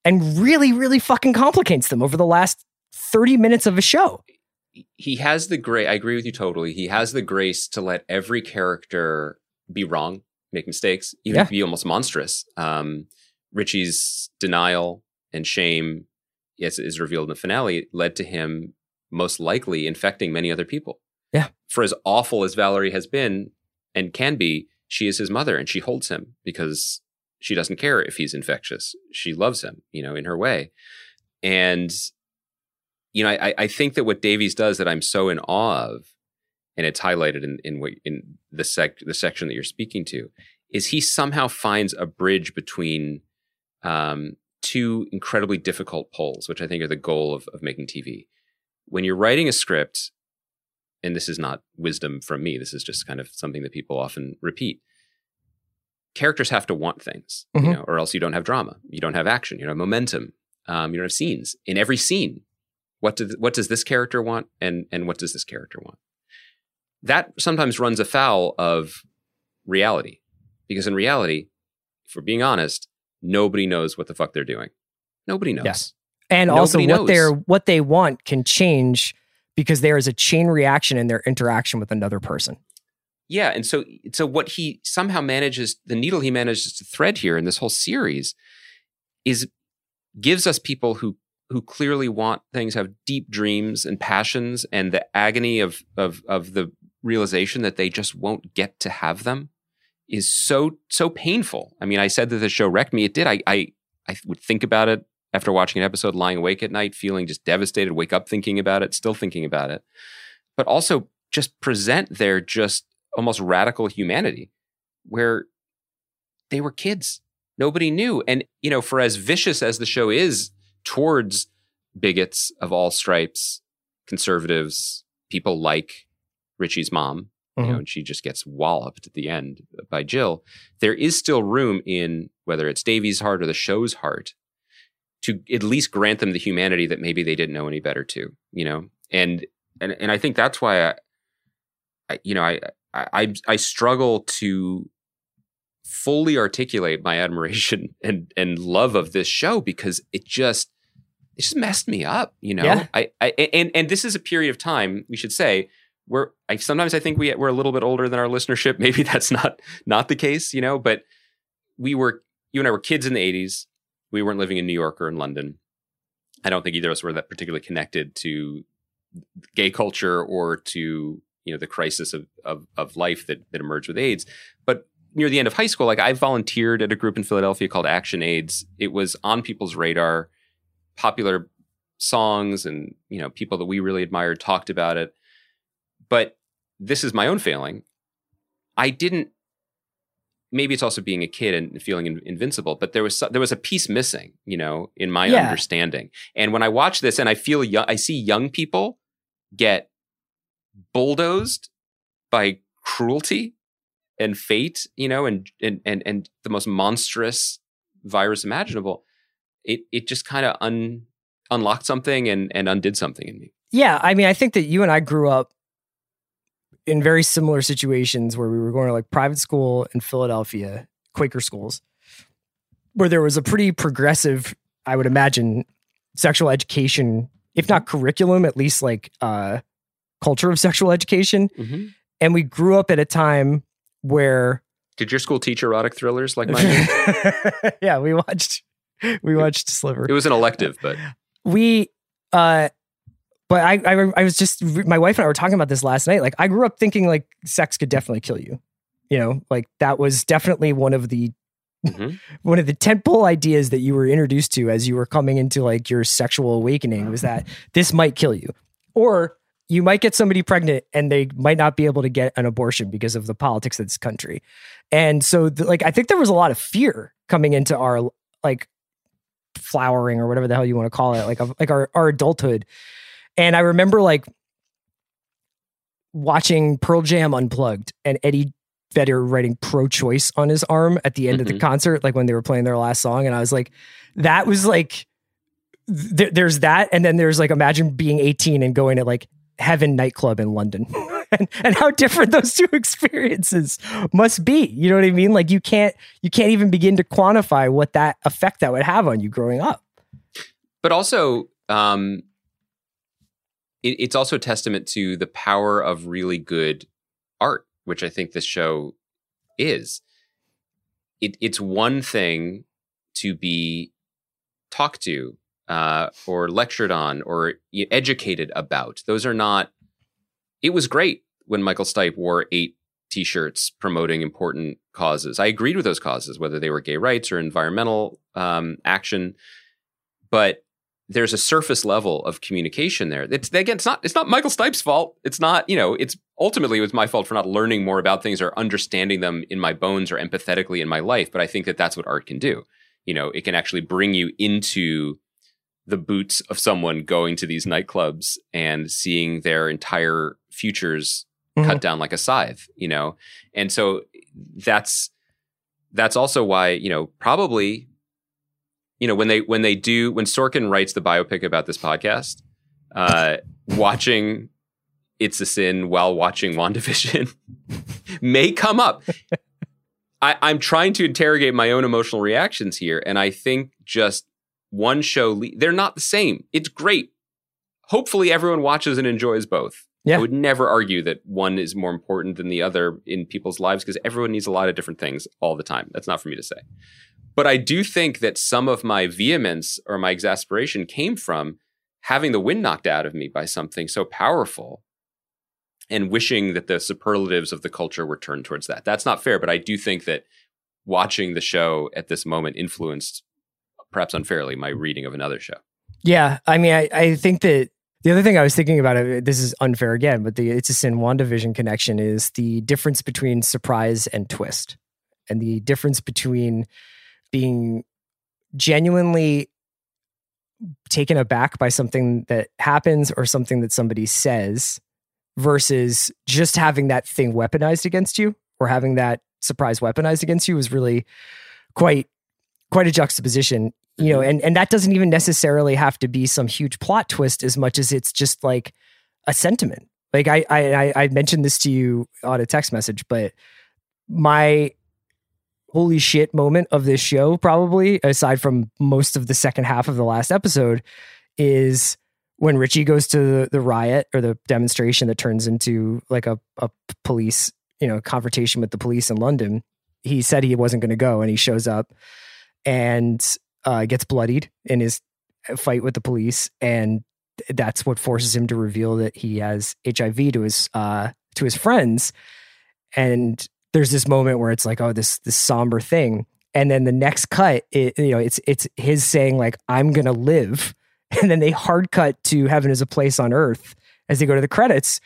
and really, really fucking complicates them over the last 30 minutes of a show. He has the grace. I agree with you totally. He has the grace to let every character be wrong, make mistakes, even be almost monstrous. Richie's denial and shame, as is revealed in the finale, led to him most likely infecting many other people. Yeah. For as awful as Valerie has been and can be, she is his mother and she holds him because she doesn't care if he's infectious. She loves him, you know, in her way. And you know, I think that what Davies does that I'm so in awe of, and it's highlighted in the section that you're speaking to, is he somehow finds a bridge between two incredibly difficult poles, which I think are the goal of making TV. When you're writing a script, and this is not wisdom from me, this is just kind of something that people often repeat, characters have to want things, you know, or else you don't have drama, you don't have action, you don't have momentum, you don't have scenes. In every scene, What does this character want, and what does this character want? That sometimes runs afoul of reality, because in reality, if we're being honest, nobody knows what the fuck they're doing. Nobody knows. Yes. And nobody also knows. What they want can change because there is a chain reaction in their interaction with another person. Yeah, and so what he somehow manages, the needle he manages to thread here in this whole series is gives us people who clearly want things, have deep dreams and passions, and the agony of the realization that they just won't get to have them is so painful. I mean, I said that the show wrecked me. It did. I would think about it after watching an episode, lying awake at night, feeling just devastated, wake up thinking about it, still thinking about it, but also just present their just almost radical humanity where they were kids. Nobody knew. And, you know, for as vicious as the show is towards bigots of all stripes, conservatives, people like Richie's mom, you know, and she just gets walloped at the end by Jill, there is still room in, whether it's Davies' heart or the show's heart, to at least grant them the humanity that maybe they didn't know any better to, you know? And I think that's why I struggle to fully articulate my admiration and love of this show, because it just messed me up, you know. Yeah. I this is a period of time, we should say, where sometimes I think we're a little bit older than our listenership. Maybe that's not the case, you know. But you and I were kids in the 80s. We weren't living in New York or in London. I don't think either of us were that particularly connected to gay culture or to, you know, the crisis of life that emerged with AIDS. But near the end of high school, like, I volunteered at a group in Philadelphia called Action AIDS. It was on people's radar, popular songs, and, you know, people that we really admired talked about it. But this is my own failing. I didn't. Maybe it's also being a kid and feeling invincible. But there was a piece missing, you know, in my understanding. And when I watch this, and I feel young, I see young people get bulldozed by cruelty and fate, you know, and the most monstrous virus imaginable, it just kind of unlocked something and undid something in me. Yeah, I mean, I think that you and I grew up in very similar situations where we were going to, like, private school in Philadelphia, Quaker schools, where there was a pretty progressive, I would imagine, sexual education if not curriculum, at least like culture of sexual education. Mm-hmm. And we grew up at a time where... Did your school teach erotic thrillers like mine did? Yeah, we watched Sliver. It was an elective, but... I was just, my wife and I were talking about this last night. Like, I grew up thinking like sex could definitely kill you. You know, like that was definitely one of the tentpole ideas that you were introduced to as you were coming into like your sexual awakening, was that this might kill you, or you might get somebody pregnant and they might not be able to get an abortion because of the politics of this country. And so I think there was a lot of fear coming into our like flowering or whatever the hell you want to call it, like our adulthood. And I remember like watching Pearl Jam Unplugged and Eddie Vedder writing pro-choice on his arm at the end of the concert, like when they were playing their last song. And I was like, that was like, there's that. And then there's like, imagine being 18 and going to like Heaven nightclub in London and how different those two experiences must be. You know what I mean? Like you can't even begin to quantify what that effect that would have on you growing up. But also, it's also a testament to the power of really good art, which I think this show is. It's one thing to be talked to or lectured on or educated about. Those are not... It was great when Michael Stipe wore 8 T-shirts promoting important causes. I agreed with those causes, whether they were gay rights or environmental action. But there's a surface level of communication there. It's not Michael Stipe's fault. It's not, you know, it's ultimately it was my fault for not learning more about things or understanding them in my bones or empathetically in my life. But I think that that's what art can do. You know, it can actually bring you into the boots of someone going to these nightclubs and seeing their entire futures cut down like a scythe, you know? And so that's also why, you know, probably, you know, when Sorkin writes the biopic about this podcast, watching It's a Sin while watching WandaVision may come up. I'm trying to interrogate my own emotional reactions here. And I think just one show, they're not the same. It's great. Hopefully everyone watches and enjoys both. Yeah. I would never argue that one is more important than the other in people's lives because everyone needs a lot of different things all the time. That's not for me to say. But I do think that some of my vehemence or my exasperation came from having the wind knocked out of me by something so powerful and wishing that the superlatives of the culture were turned towards that. That's not fair, but I do think that watching the show at this moment influenced, perhaps unfairly, my reading of another show. Yeah, I mean, I think that the other thing I was thinking about, this is unfair again, but the It's a Sin WandaVision connection is the difference between surprise and twist, and the difference between being genuinely taken aback by something that happens or something that somebody says versus just having that thing weaponized against you, or having that surprise weaponized against you, is really quite a juxtaposition, you know, and that doesn't even necessarily have to be some huge plot twist as much as it's just like a sentiment. Like I mentioned this to you on a text message, but my holy shit moment of this show, probably aside from most of the second half of the last episode, is when Richie goes to the riot or the demonstration that turns into like a police, you know, confrontation with the police in London. He said he wasn't going to go, and he shows up and gets bloodied in his fight with the police, and that's what forces him to reveal that he has HIV to his friends. And there's this moment where it's like, oh, this somber thing. And then the next cut, it's his saying like, I'm going to live. And then they hard cut to Heaven Is a Place on Earth as they go to the credits.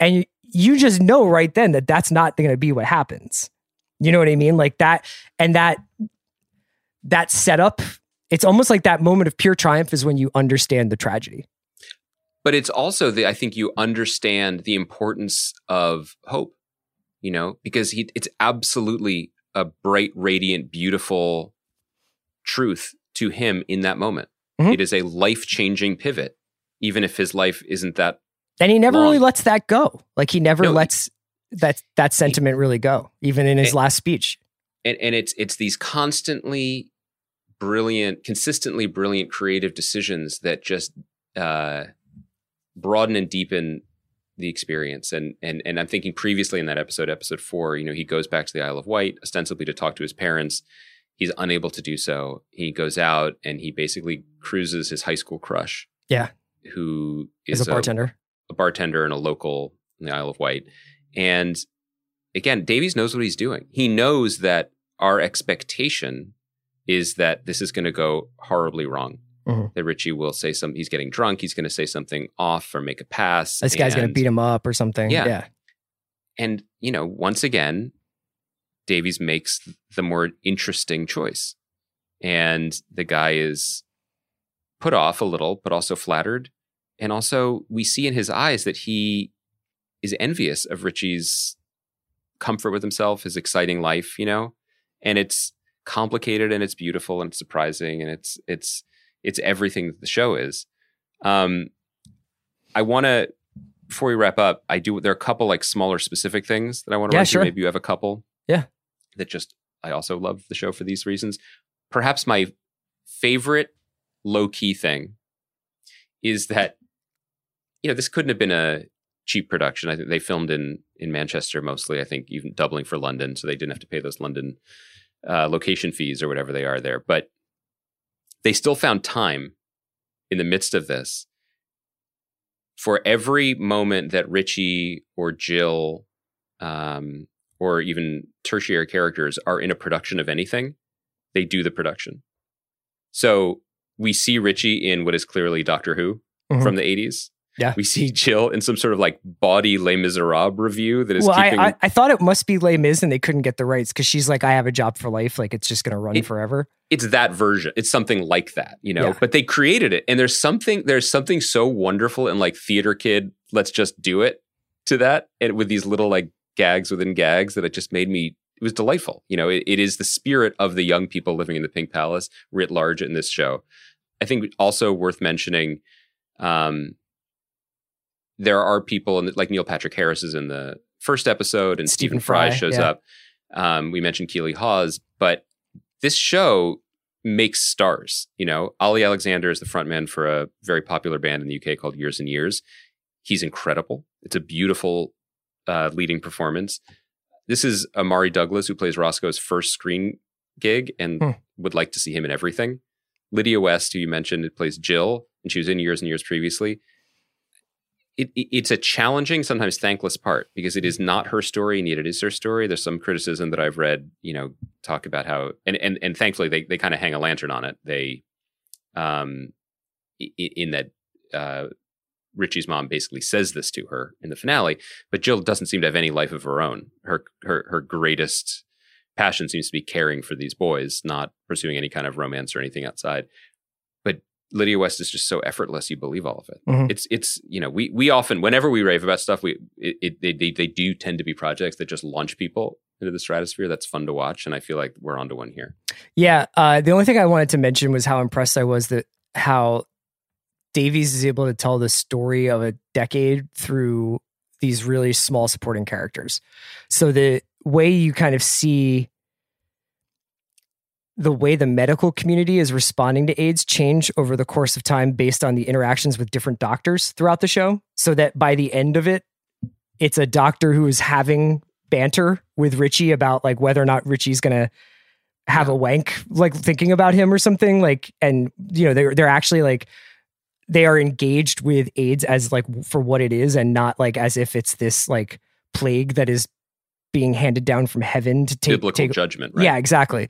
And you just know right then that that's not going to be what happens. You know what I mean? Like that, and that setup, it's almost like that moment of pure triumph is when you understand the tragedy. But it's also that I think you understand the importance of hope. You know, because it's absolutely a bright, radiant, beautiful truth to him in that moment. Mm-hmm. It is a life-changing pivot, even if his life isn't that. And he never really lets that go. Like he never lets that sentiment really go, even in his last speech. And it's these constantly brilliant, consistently brilliant creative decisions that just broaden and deepen the experience. And I'm thinking previously in that episode 4, you know, he goes back to the Isle of Wight ostensibly to talk to his parents. He's unable to do so. He goes out and he basically cruises his high school crush. Yeah. Who is a bartender. A bartender in a local in the Isle of Wight. And again, Davies knows what he's doing. He knows that our expectation is that this is going to go horribly wrong. Mm-hmm. That Richie will say something, he's getting drunk, he's going to say something off or make a pass. This guy's going to beat him up or something. Yeah. And, you know, once again, Davies makes the more interesting choice. And the guy is put off a little, but also flattered. And also we see in his eyes that he is envious of Richie's comfort with himself, his exciting life, you know? And it's complicated and it's beautiful and it's surprising and it's everything that the show is. I want to, before we wrap up, there are a couple like smaller specific things that I want to run through. Sure. Maybe you have a couple. Yeah. That just, I also love the show for these reasons. Perhaps my favorite low-key thing is that, you know, this couldn't have been a cheap production. I think they filmed in Manchester mostly, I think even doubling for London. So they didn't have to pay those London location fees or whatever they are there. But they still found time in the midst of this for every moment that Richie or Jill or even tertiary characters are in a production of anything, they do the production. So we see Richie in what is clearly Doctor Who from the 80s. Yeah. We see Jill in some sort of like bawdy Les Miserables review that is keeping... I thought it must be Les Mis and they couldn't get the rights because she's like, I have a job for life. Like, it's just going to run forever. It's that version. It's something like that, you know? Yeah. But they created it. And there's something so wonderful and like theater kid, let's just do it to that. And with these little like gags within gags that it just made me... It was delightful. You know, it is the spirit of the young people living in the Pink Palace writ large in this show. I think also worth mentioning... there are people, in like Neil Patrick Harris is in the first episode and Stephen Fry shows up. We mentioned Keely Hawes, but this show makes stars. You know, Ollie Alexander is the frontman for a very popular band in the UK called Years and Years. He's incredible. It's a beautiful leading performance. This is Amari Douglas, who plays Roscoe's first screen gig and would like to see him in everything. Lydia West, who you mentioned, plays Jill, and she was in Years and Years previously. It's a challenging, sometimes thankless part because it is not her story and yet it is her story. There's some criticism that I've read, you know, talk about how, and thankfully they kind of hang a lantern on it. They, in that Richie's mom basically says this to her in the finale, but Jill doesn't seem to have any life of her own. Her greatest passion seems to be caring for these boys, not pursuing any kind of romance or anything outside. Lydia West is just so effortless. You believe all of it. Mm-hmm. It's you know, we often, whenever we rave about stuff, they do tend to be projects that just launch people into the stratosphere. That's fun to watch. And I feel like we're onto one here. Yeah. The only thing I wanted to mention was how impressed I was that how Davies is able to tell the story of a decade through these really small supporting characters. So the way you kind of see the way the medical community is responding to AIDS change over the course of time based on the interactions with different doctors throughout the show. So that by the end of it, it's a doctor who is having banter with Richie about like whether or not Richie's going to have a wank, like thinking about him or something like, and you know, they're actually like, they are engaged with AIDS as like for what it is and not like as if it's this like plague that is being handed down from heaven to take biblical judgment. Right? Yeah, exactly.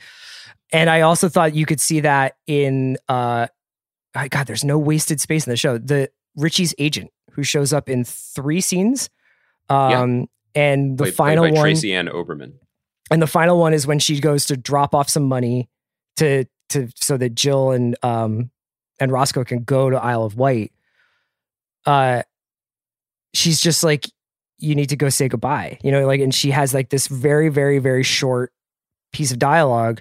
And I also thought you could see that in, God, there's no wasted space in the show. The Richie's agent who shows up in 3 scenes. And the final one, Tracy Ann Oberman. And the final one is when she goes to drop off some money to so that Jill and Roscoe can go to Isle of Wight. She's just like, you need to go say goodbye, you know, like, and she has like this very, very, very short piece of dialogue.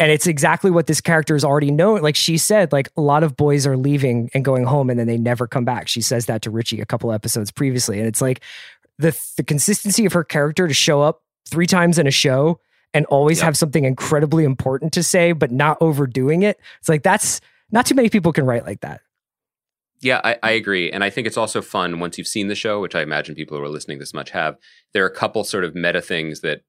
And it's exactly what this character is already known. Like she said, like a lot of boys are leaving and going home and then they never come back. She says that to Richie a couple episodes previously. And it's like the consistency of her character to show up 3 times in a show and always have something incredibly important to say, but not overdoing it. It's like, that's not too many people can write like that. Yeah, I agree. And I think it's also fun once you've seen the show, which I imagine people who are listening this much have. There are a couple sort of meta things that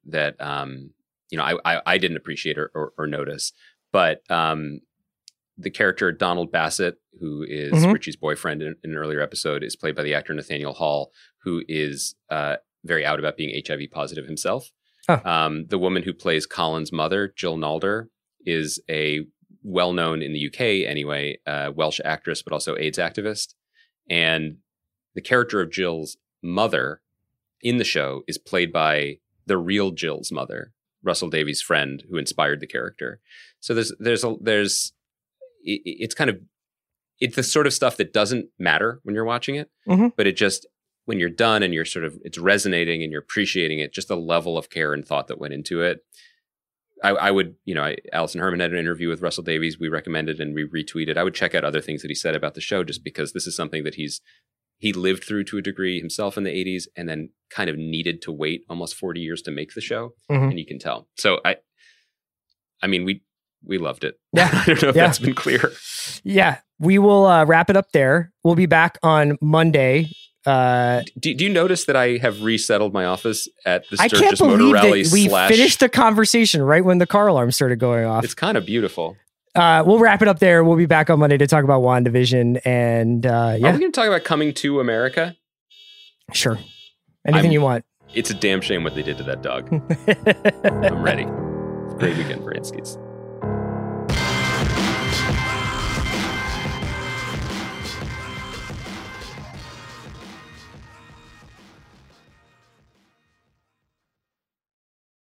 I didn't appreciate or notice. But the character Donald Bassett, who is Richie's boyfriend in an earlier episode, is played by the actor Nathaniel Hall, who is very out about being HIV positive himself. Huh. The woman who plays Colin's mother, Jill Nalder, is a well-known in the UK anyway, Welsh actress, but also AIDS activist. And the character of Jill's mother in the show is played by the real Jill's mother, Russell Davies' friend who inspired the character. So it's the sort of stuff that doesn't matter when you're watching it, but it just, when you're done and you're sort of, it's resonating and you're appreciating it, just the level of care and thought that went into it. I would Alison Herman had an interview with Russell Davies. We recommended and we retweeted. I would check out other things that he said about the show, just because this is something that he lived through to a degree himself in the 80s and then kind of needed to wait almost 40 years to make the show. And you can tell. So we loved it. Yeah. I don't know if that's been clear. Yeah. We will wrap it up there. We'll be back on Monday. Do you notice that I have resettled my office at the Sturgis Motor Rally? We finished the conversation right when the car alarm started going off. It's kind of beautiful. We'll wrap it up there. We'll be back on Monday to talk about WandaVision. And are we going to talk about Coming to America? Sure. Anything you want. It's a damn shame what they did to that dog. I'm ready. Great weekend for Inskis.